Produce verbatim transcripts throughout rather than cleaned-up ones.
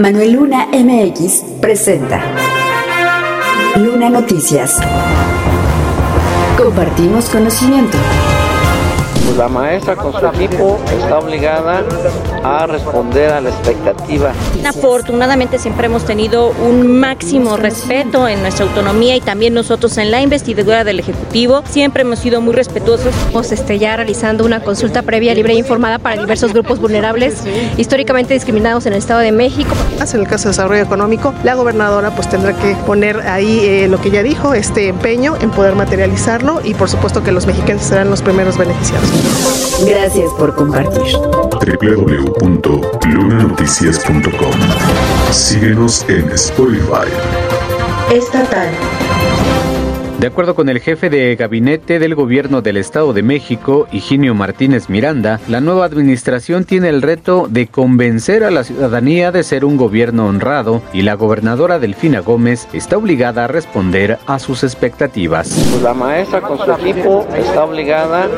Manuel Luna M X presenta Luna Noticias. Compartimos conocimiento. Pues la maestra con su equipo está obligada a responder a la expectativa. Afortunadamente siempre hemos tenido un máximo respeto en nuestra autonomía y también nosotros en la investidura del Ejecutivo siempre hemos sido muy respetuosos. Estamos este, ya realizando una consulta previa, libre e informada para diversos grupos vulnerables históricamente discriminados en el Estado de México. En el caso de desarrollo económico, la gobernadora pues tendrá que poner ahí eh, lo que ya dijo, este empeño en poder materializarlo y por supuesto que los mexicanos serán los primeros beneficiados. Gracias por compartir. doble u doble u doble u punto luna noticias punto com. Síguenos en Spotify. Estatal. De acuerdo con el jefe de gabinete del gobierno del Estado de México, Higinio Martínez Miranda, la nueva administración tiene el reto de convencer a la ciudadanía de ser un gobierno honrado y la gobernadora Delfina Gómez está obligada a responder a sus expectativas. Pues la maestra con su equipo está obligada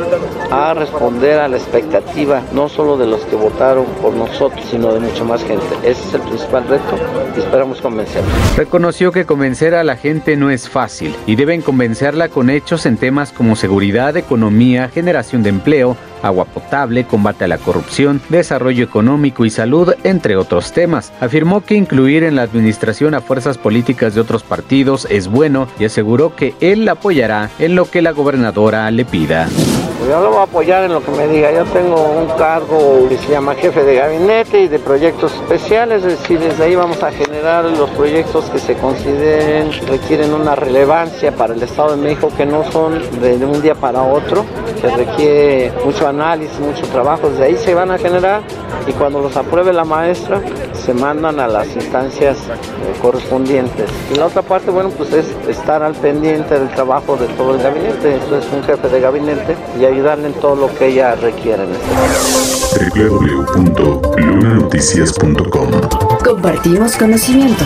a responder a la expectativa, no solo de los que votaron por nosotros, sino de mucha más gente. Ese es el principal reto y esperamos convencerla. Reconoció que convencer a la gente no es fácil y deben convencer convencerla con hechos en temas como seguridad, economía, generación de empleo, agua potable, combate a la corrupción, desarrollo económico y salud, entre otros temas. Afirmó que incluir en la administración a fuerzas políticas de otros partidos es bueno y aseguró que él la apoyará en lo que la gobernadora le pida. Yo lo voy a apoyar en lo que me diga. Yo tengo un cargo que se llama jefe de gabinete y de proyectos especiales, es decir, desde ahí vamos a generar los proyectos que se consideren, requieren una relevancia para el Estado de México, que no son de un día para otro, que requiere mucho análisis, mucho trabajo. Desde ahí se van a generar y cuando los apruebe la maestra se mandan a las instancias eh, correspondientes. Y la otra parte, bueno, pues es estar al pendiente del trabajo de todo el gabinete. Esto es un jefe de gabinete y ayudarle en todo lo que ella requiera en este caso. doble u doble u doble u punto luna noticias punto com. Compartimos conocimiento.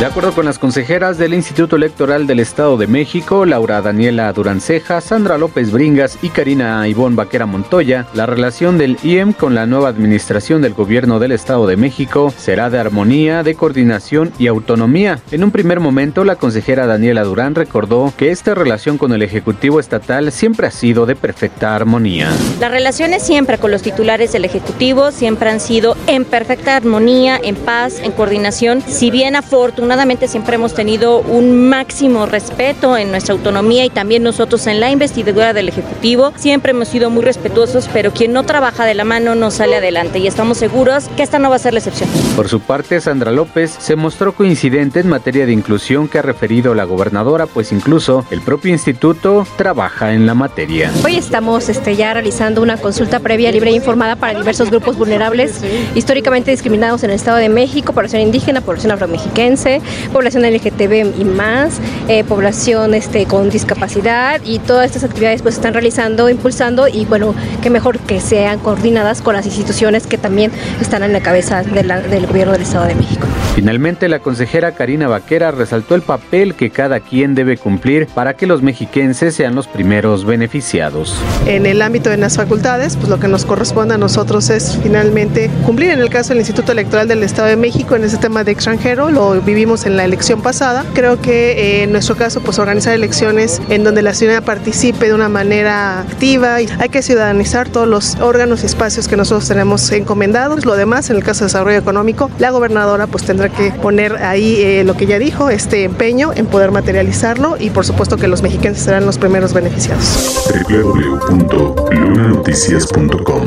De acuerdo con las consejeras del Instituto Electoral del Estado de México, Laura Daniela Durán Ceja, Sandra López Bringas y Karina Ivón Vaquera Montoya, la relación del I E E M con la nueva administración del gobierno del Estado de México será de armonía, de coordinación y autonomía. En un primer momento, la consejera Daniela Durán recordó que esta relación con el Ejecutivo Estatal siempre ha sido de perfecta armonía. Las relaciones siempre con los titulares del Ejecutivo siempre han sido en perfecta armonía, en paz, en coordinación, si bien afortunadamente siempre hemos tenido un máximo respeto en nuestra autonomía y también nosotros en la investidura del Ejecutivo. Siempre hemos sido muy respetuosos, pero quien no trabaja de la mano no sale adelante y estamos seguros que esta no va a ser la excepción. Por su parte, Sandra López se mostró coincidente en materia de inclusión que ha referido la gobernadora, pues incluso el propio instituto trabaja en la materia. Hoy estamos este, ya realizando una consulta previa, libre e informada para diversos grupos vulnerables históricamente discriminados en el Estado de México, población indígena, población afromexiquense, población L G B T y más, eh, población este, con discapacidad, y todas estas actividades pues están realizando, impulsando, y bueno, qué mejor que sean coordinadas con las instituciones que también están en la cabeza de la, del gobierno del Estado de México. Finalmente, la consejera Karina Vaquera resaltó el papel que cada quien debe cumplir para que los mexiquenses sean los primeros beneficiados. En el ámbito de las facultades, pues lo que nos corresponde a nosotros es finalmente cumplir. En el caso del Instituto Electoral del Estado de México, en ese tema de extranjero, lo vivimos en la elección pasada. Creo que eh, en nuestro caso, pues organizar elecciones en donde la ciudadanía participe de una manera activa. Hay que ciudadanizar todos los órganos y espacios que nosotros tenemos encomendados. Lo demás, en el caso de desarrollo económico, la gobernadora pues tendrá que poner ahí eh, lo que ya dijo, este empeño en poder materializarlo y por supuesto que los mexicanos serán los primeros beneficiados. doble u doble u doble u punto luna noticias punto com.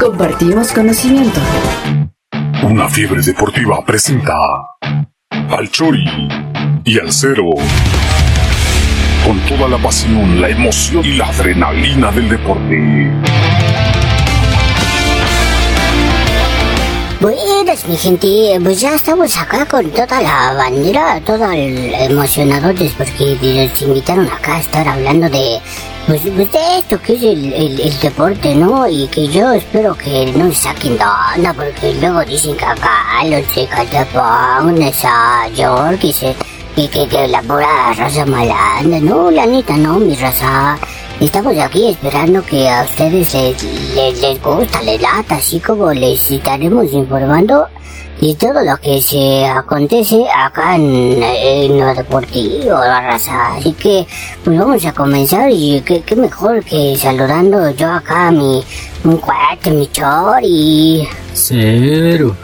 Compartimos conocimiento. Una fiebre deportiva presenta al Chory y al Zero, con toda la pasión, la emoción y la adrenalina del deporte. Buenas, mi gente, pues ya estamos acá con toda la bandera, todos emocionados porque nos invitaron acá a estar hablando de, pues, pues de esto que es el, el, el deporte, ¿no? Y que yo espero que no me saquen de onda porque luego dicen que acá los de Catapón, esa York y se, y que, que la pura raza malanda. No, la neta no, mi raza. Estamos aquí esperando que a ustedes les, les, les gusta, les lata, así como les estaremos informando de todo lo que se acontece acá en, en lo deportivo, la raza. Así que pues vamos a comenzar, y qué, qué mejor que saludando yo acá a mi un cuate, mi Chory. Cero.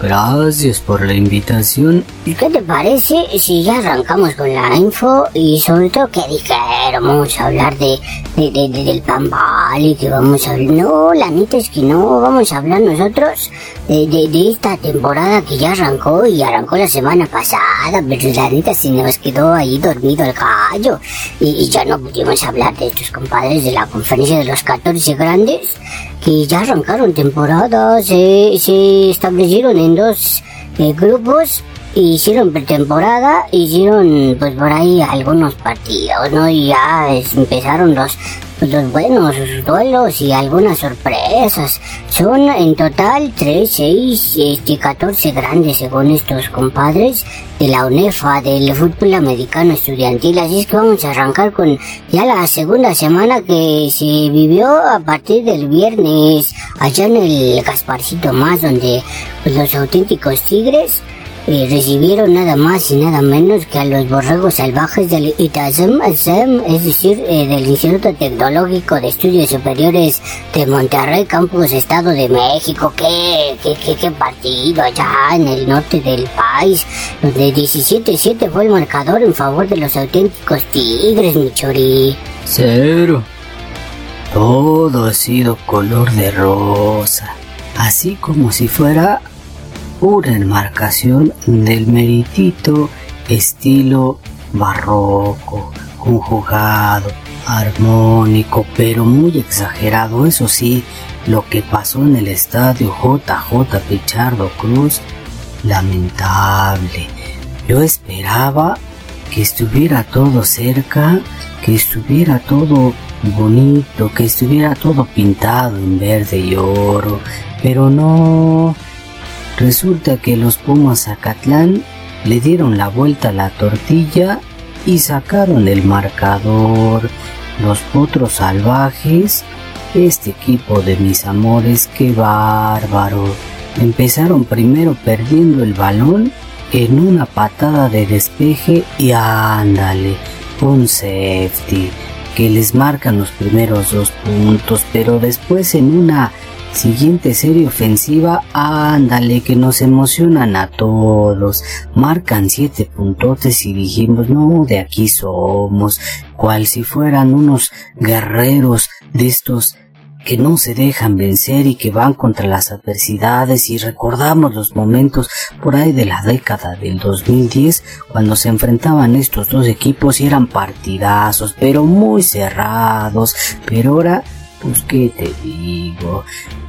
Gracias por la invitación. ¿Qué te parece si ya arrancamos con la info? Y sobre todo que dijeron, vamos a hablar de, de, de, de del Pambal, y que vamos a hablar... No, la neta es que no, vamos a hablar nosotros de, de, de esta temporada que ya arrancó, y arrancó la semana pasada, pero la neta se nos quedó ahí dormido el gallo, y, y ya no pudimos hablar de estos compadres de la conferencia de los catorce grandes, que ya arrancaron temporada, se, se establecieron en dos eh, grupos, hicieron pretemporada, hicieron pues por ahí algunos partidos, ¿no? Y ya es, empezaron los, los buenos duelos y algunas sorpresas. Son en total tres, seis, este, catorce grandes según estos compadres de la UNEFA, del fútbol americano estudiantil. Así es que vamos a arrancar con ya la segunda semana que se vivió a partir del viernes allá en el Gasparcito más, donde pues, los auténticos tigres Eh, recibieron nada más y nada menos que a los borregos salvajes del I T E S M, es decir, eh, del Instituto Tecnológico de Estudios Superiores de Monterrey, Campus Estado de México. ¿Qué, qué, qué, qué partido allá en el norte del país, donde diecisiete a siete fue el marcador en favor de los auténticos tigres, mi Chory? Cero. Todo ha sido color de rosa, así como si fuera una enmarcación del meritito estilo barroco, conjugado, armónico, pero muy exagerado. Eso sí, lo que pasó en el estadio J J Pichardo Cruz, lamentable. Yo esperaba que estuviera todo cerca, que estuviera todo bonito, que estuviera todo pintado en verde y oro, pero no. Resulta que los Pumas Acatlán le dieron la vuelta a la tortilla y sacaron el marcador. Los potros salvajes, este equipo de mis amores, qué bárbaro. Empezaron primero perdiendo el balón en una patada de despeje y ándale, un safety, que les marcan los primeros dos puntos, pero después en una siguiente serie ofensiva, ándale, que nos emocionan a todos, marcan siete puntotes y dijimos, no, de aquí somos, cual si fueran unos guerreros de estos que no se dejan vencer y que van contra las adversidades, y recordamos los momentos por ahí de la década del dos mil diez cuando se enfrentaban estos dos equipos y eran partidazos, pero muy cerrados, pero ahora pues qué te digo,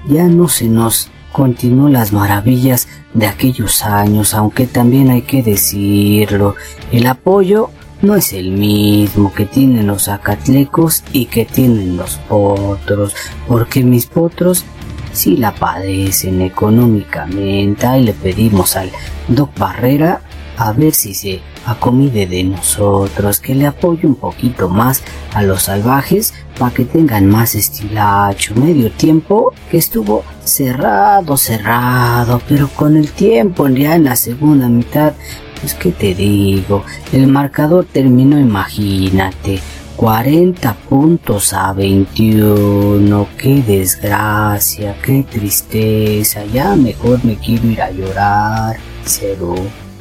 ya no se nos continuó las maravillas de aquellos años, aunque también hay que decirlo, el apoyo no es el mismo que tienen los acatlecos y que tienen los potros, porque mis potros sí la padecen económicamente. Ahí le pedimos al Doc Barrera a ver si se acomide de nosotros, que le apoye un poquito más a los salvajes para que tengan más estilacho. Medio tiempo que estuvo cerrado, cerrado, pero con el tiempo ya en la segunda mitad, pues qué te digo, el marcador terminó, imagínate, cuarenta puntos a veintiuno, qué desgracia, qué tristeza, ya mejor me quiero ir a llorar. Cero.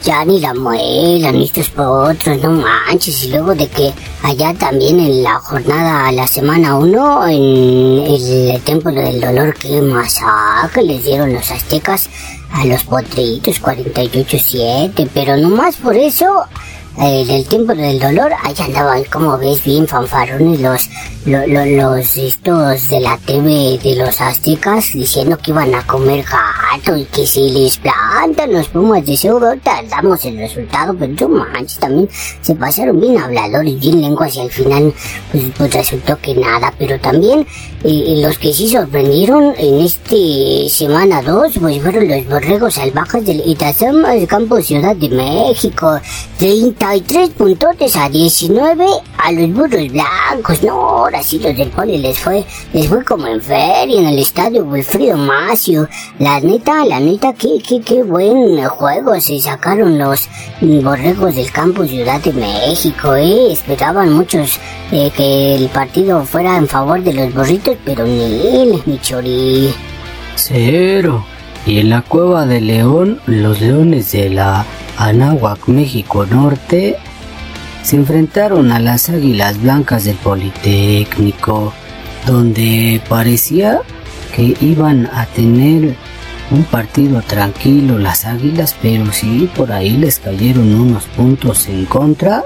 Ya ni la muelan estos potros, no manches. Y luego de que allá también en la jornada, la semana uno, en el Templo del Dolor, que masacre les dieron los aztecas a los potritos, cuarenta y ocho a siete, pero nomás por eso, en el Templo del Dolor, allá andaban, como ves, bien fanfarrones los, los, los, los estos de la T V de los aztecas, diciendo que iban a comer gato y que si les plantan los Pumas de Seúl, tardamos el resultado, pero no manches, también se pasaron bien habladores, bien lenguas, y al final pues, pues resultó que nada. Pero también eh, los que sí sorprendieron en este semana dos, pues fueron los borregos salvajes del I T E S M, el campo Ciudad de México, treinta y tres puntotes a diecinueve a los burros blancos, no, ahora sí los del Poli les fue, les fue como en feria en el estadio Wilfrido Massieu. La neta, la neta, qué, qué, qué buen juego se sacaron los borregos del campo Ciudad de México, eh, esperaban muchos eh, que el partido fuera en favor de los borritos, pero ni él, mi Chory. Cero. Y en la Cueva de León, los leones de la Anáhuac, México Norte, se enfrentaron a las águilas blancas del Politécnico, donde parecía que iban a tener un partido tranquilo las águilas, pero sí, por ahí les cayeron unos puntos en contra.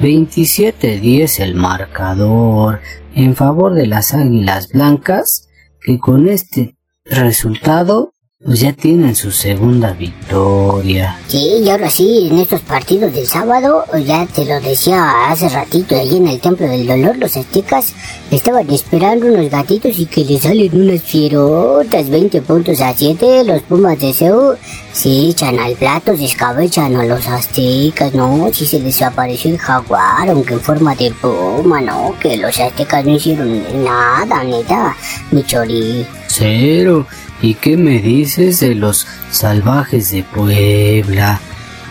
Veintisiete diez el marcador en favor de las águilas blancas, que con este resultado pues ya tienen su segunda victoria. Sí, y ahora sí, en estos partidos del sábado, ya te lo decía hace ratito, allí en el Templo del Dolor, los aztecas estaban esperando unos gatitos y que le salen unas fierotas, veinte puntos a siete, los Pumas de Seúl se echan al plato, se escabechan a los aztecas, no, si se les apareció el jaguar, aunque en forma de puma, no, que los aztecas no hicieron nada, neta, mi Chory. Cero. ¿Y qué me dices de los salvajes de Puebla?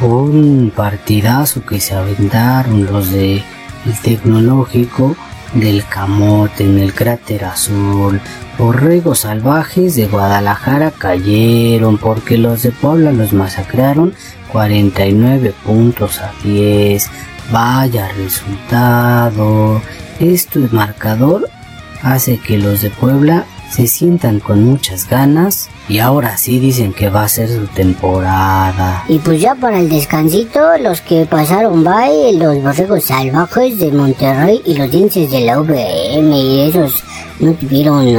Un partidazo que se aventaron los de el Tecnológico del Camote en el Cráter Azul. Borregos salvajes de Guadalajara cayeron porque los de Puebla los masacraron cuarenta y nueve puntos a diez. Vaya resultado. Este marcador hace que los de Puebla se sientan con muchas ganas y ahora sí dicen que va a ser su temporada. Y pues ya para el descansito, los que pasaron by, los borregos salvajes de Monterrey y los dientes de la U V M, y esos no tuvieron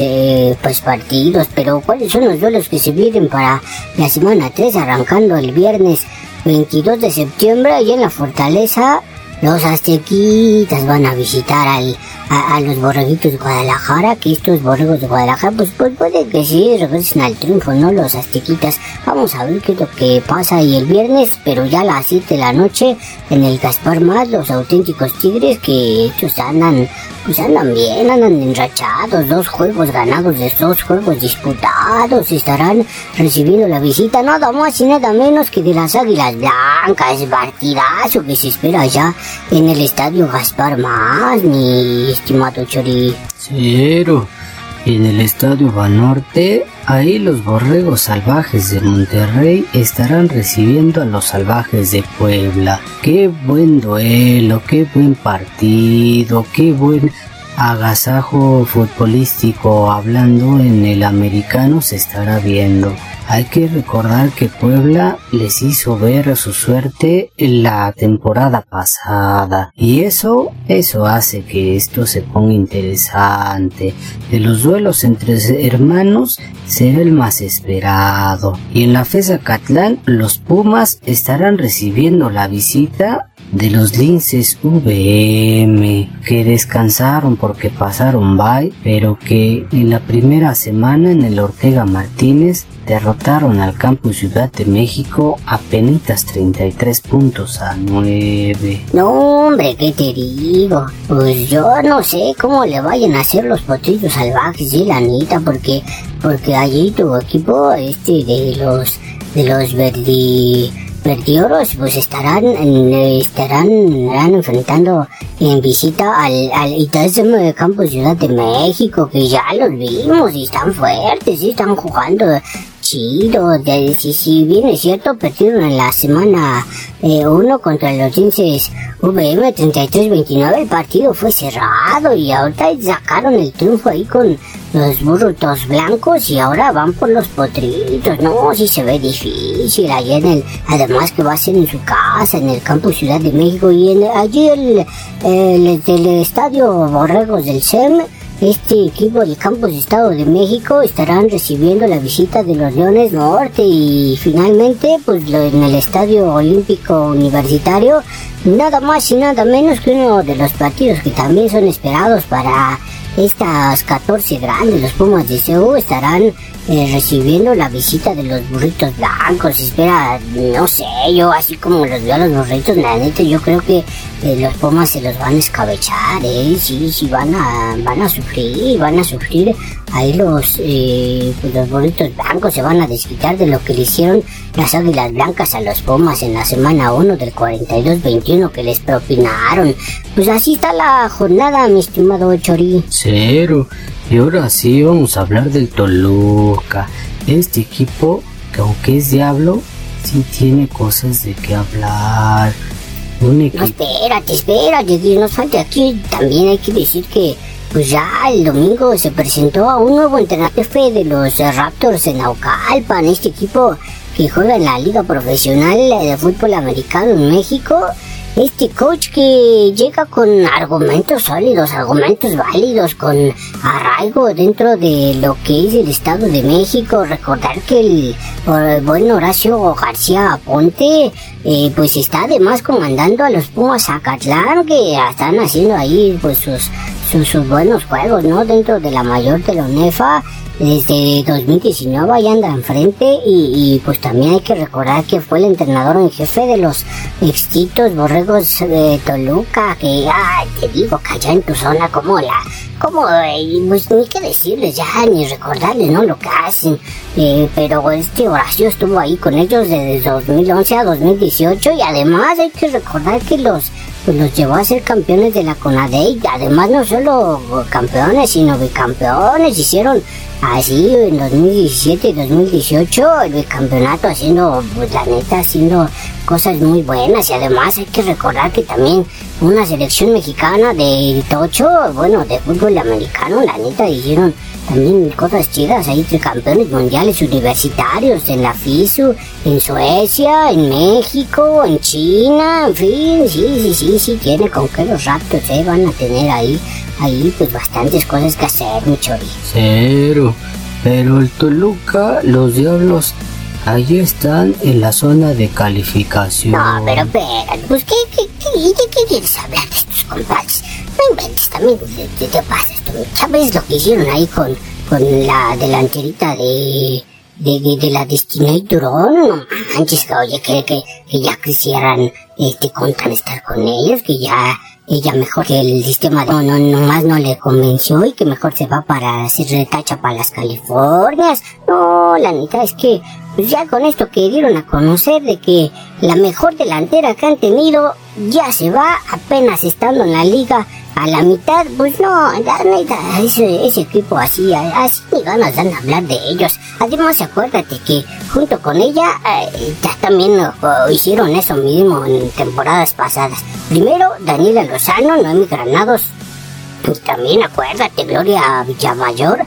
eh, pues partidos, pero ¿cuáles son los duelos que se vienen para la semana tres arrancando el viernes veintidós de septiembre allá en la Fortaleza? Los aztequitas van a visitar al, a, a los borreguitos de Guadalajara, que estos borregos de Guadalajara, pues, pues puede que sí regresen al triunfo, ¿no? Los aztequitas. Vamos a ver qué es lo que pasa ahí el viernes, pero ya a las siete de la noche en el Gaspar Más, los auténticos tigres, que ellos andan, pues andan bien, andan enrachados, dos juegos ganados, de dos juegos disputados, estarán recibiendo la visita, nada más y nada menos que de las águilas blancas, partidazo que se espera ya en el estadio Gaspar Más, mi estimado Chory. Cero. Y en el estadio Banorte, ahí los borregos salvajes de Monterrey estarán recibiendo a los salvajes de Puebla. Qué buen duelo, qué buen partido, qué buen agasajo futbolístico hablando en el americano se estará viendo. Hay que recordar que Puebla les hizo ver su suerte la temporada pasada y eso, eso hace que esto se ponga interesante. De los duelos entre hermanos será el más esperado. Y en la FESA Acatlán, los Pumas estarán recibiendo la visita de los linces U V M, que descansaron porque pasaron bye, pero que en la primera semana en el Ortega Martínez derrotaron al Campus Ciudad de México a penitas treinta y tres puntos a nueve. No, hombre, ¿qué te digo? Pues yo no sé cómo le vayan a hacer los potrillos salvajes, sí, la neta, porque, porque allí tu equipo, este, de los, de los verdi... Verdioros, pues estarán, estarán, estarán enfrentando en visita al, al I T E S M Campus Ciudad de México, que ya los vimos y están fuertes y están jugando chido. De, si, si bien es cierto, perdieron en la semana uno eh, contra los linces U V M treinta y tres veintinueve, el partido fue cerrado y ahorita sacaron el triunfo ahí con los burritos blancos y ahora van por los potritos. No, si sí se ve difícil allá en el, además que va a ser en su casa, en el Campus Ciudad de México, y en, allí el, el, el estadio Borregos del C E M, este equipo del Campus Estado de México estarán recibiendo la visita de los Leones Norte. Y finalmente, pues lo, en el Estadio Olímpico Universitario, nada más y nada menos que uno de los partidos que también son esperados para Estas catorce grandes, los Pumas de Seúl, estarán eh, recibiendo la visita de los burritos blancos. Espera, no sé, yo así como los veo a los burritos, la neta, yo creo que eh, los Pumas se los van a escabechar, eh, sí, sí, van a, van a sufrir, van a sufrir. Ahí los, eh, pues los burritos blancos se van a desquitar de lo que le hicieron las Águilas Blancas a los Pumas en la semana uno del cuarenta y dos veintiuno que les propinaron. Pues así está la jornada, mi estimado Chory. Cero. Y ahora sí vamos a hablar del Toluca. Este equipo, que aunque es diablo, sí tiene cosas de qué hablar. Un equipo... No, espérate, espérate, que nos falta aquí. También hay que decir que pues ya el domingo se presentó a un nuevo entrenador jefe de los Raptors en Naucalpan. Este equipo que juega en la Liga Profesional de Fútbol Americano en México. Este coach que llega con argumentos sólidos, argumentos válidos, con arraigo dentro de lo que es el Estado de México. Recordar que el, el buen Horacio García Aponte eh, pues está además comandando a los Pumas Acatlán, que están haciendo ahí pues sus, sus, sus buenos juegos, ¿no? Dentro de la mayor de la UNEFA. Desde dos mil diecinueve ya anda enfrente y, y pues también hay que recordar que fue el entrenador en jefe de los extintos Borregos de Toluca, que ya te digo que allá en tu zona como la, como eh, pues ni que decirles ya, ni recordarles, ¿no? Lo que hacen, eh, pero este Horacio estuvo ahí con ellos desde dos mil once a dos mil dieciocho y además hay que recordar que los pues los llevó a ser campeones de la CONADEI, además no solo campeones, sino bicampeones. Hicieron así en dos mil diecisiete y dos mil dieciocho el bicampeonato, haciendo, pues la neta, haciendo cosas muy buenas. Y además hay que recordar que también una selección mexicana del tocho, bueno, de fútbol americano, la neta, hicieron también cosas chidas, hay tricampeones mundiales universitarios en la FISU, en Suecia, en México, en China, en fin, sí, sí, sí, sí, tiene con que los Raptors eh, van a tener ahí, ahí pues bastantes cosas que hacer, mi Chori. Cero, pero el Toluca, los diablos, allí están en la zona de calificación. No, pero espera, pues ¿qué, qué, qué, qué quieres hablar de estos compadres? No inventes, también te, te pasas tú. ¿Sabes lo que hicieron ahí con, con la delanterita de, de, de, de la Delfina Durán? No manches, oye, que, que, que ya quisieran este, contrastar con ellos, que ya... Ella mejor que el sistema de, no, no, nomás no le convenció y que mejor se va para hacer retacha para las Californias. No, la neta es que pues ya con esto que dieron a conocer de que la mejor delantera que han tenido ya se va apenas estando en la liga a la mitad, pues no, la neta, ese, ese equipo así, así ni ganas dan a hablar de ellos. Además, acuérdate que junto con ella, eh, ya también eh, hicieron eso mismo en temporadas pasadas. Primero, Daniela Lozano, Noemi Granados, y también acuérdate, Gloria Villamayor,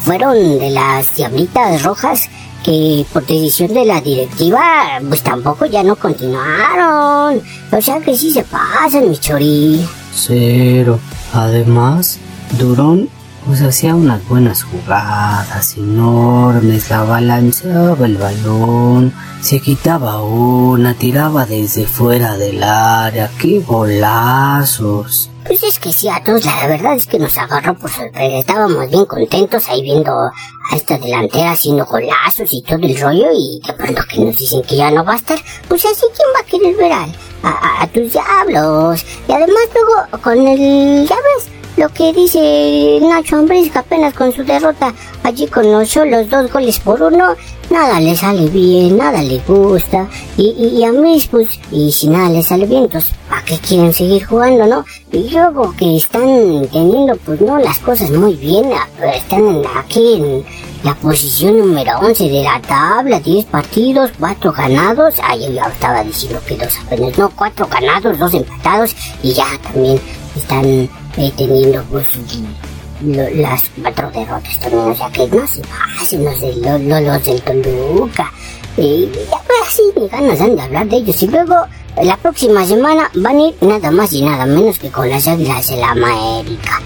fueron de las Diablitas Rojas, que por decisión de la directiva, pues tampoco ya no continuaron. O sea que sí se pasan, mi Chori. Cero. Además, Durón pues hacía unas buenas jugadas enormes, la balanceaba el balón, se quitaba una, tiraba desde fuera del área, ¡qué golazos! Pues es que sí, a todos, la verdad es que nos agarró por sorpresa, estábamos bien contentos ahí viendo a esta delantera haciendo golazos y todo el rollo, y de pronto que nos dicen que ya no va a estar, pues así quién va a querer ver a, a, a tus diablos. Y además luego con el, ya ves, lo que dice Nacho Ambriz, que apenas con su derrota allí con los solos dos goles por uno, nada le sale bien, nada le gusta, y, y, y a mí pues, y si nada le sale bien, entonces ¿para qué quieren seguir jugando, no? Y luego que están teniendo pues no las cosas muy bien, están aquí en la posición número once de la tabla, diez partidos, cuatro ganados, ah, yo ya estaba diciendo que dos apenas, no, cuatro ganados, dos empatados, y ya también están eh, teniendo pues lo, las cuatro derrotas también, o sea que no se pasen los, de, los, los, los del Toluca, eh, ya pues así ni ganas dan de hablar de ellos. Y luego la próxima semana van a ir nada más y nada menos que con las Águilas de la América,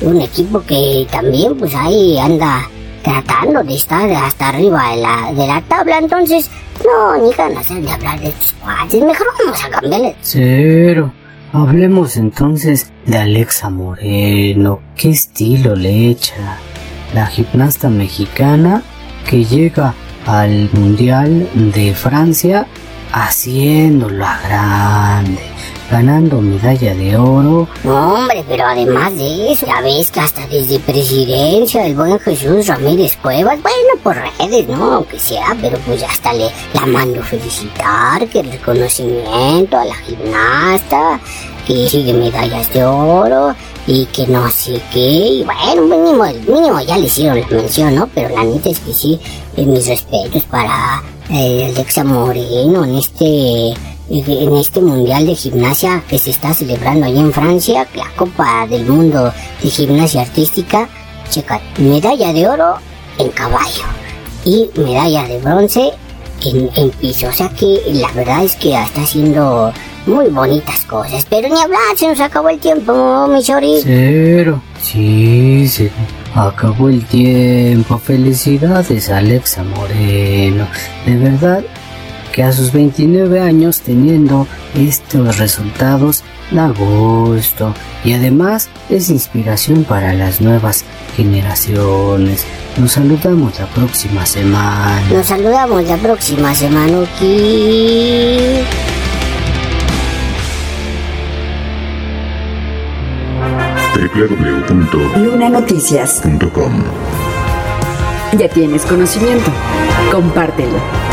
un equipo que también pues ahí anda tratando de estar hasta arriba de la, de la tabla. Entonces no, ni ganas dan de hablar de estos cuates, mejor vamos a cambiarle. Cero. Hablemos entonces de Alexa Moreno. ¿Qué estilo le echa? La gimnasta mexicana que llega al Mundial de Francia haciéndolo a grande, ganando medalla de oro. No, hombre, pero además de eso, ya ves que hasta desde presidencia el buen Jesús Ramírez Cuevas, bueno, por redes, no, aunque sea, pero pues hasta le la mando felicitar, que el reconocimiento a la gimnasta, que sigue medallas de oro, y que no sé qué, y bueno, mínimo, mínimo ya le hicieron la mención, ¿no? Pero la neta es que sí, mis respetos para eh, Alexa Moreno en este... en este mundial de gimnasia que se está celebrando allá en Francia, la Copa del Mundo de Gimnasia Artística. Checa, medalla de oro en caballo y medalla de bronce en, en piso, o sea que la verdad es que está haciendo muy bonitas cosas, pero ni hablar, se nos acabó el tiempo, mi Chory. Cero, sí, se acabó el tiempo. Felicidades a Alexa Moreno, de verdad que a sus veintinueve años, teniendo estos resultados, da gusto y además es inspiración para las nuevas generaciones. Nos saludamos la próxima semana. Nos saludamos la próxima semana, Oki. doble u doble u doble u punto luna noticias punto com. Ya tienes conocimiento, compártelo.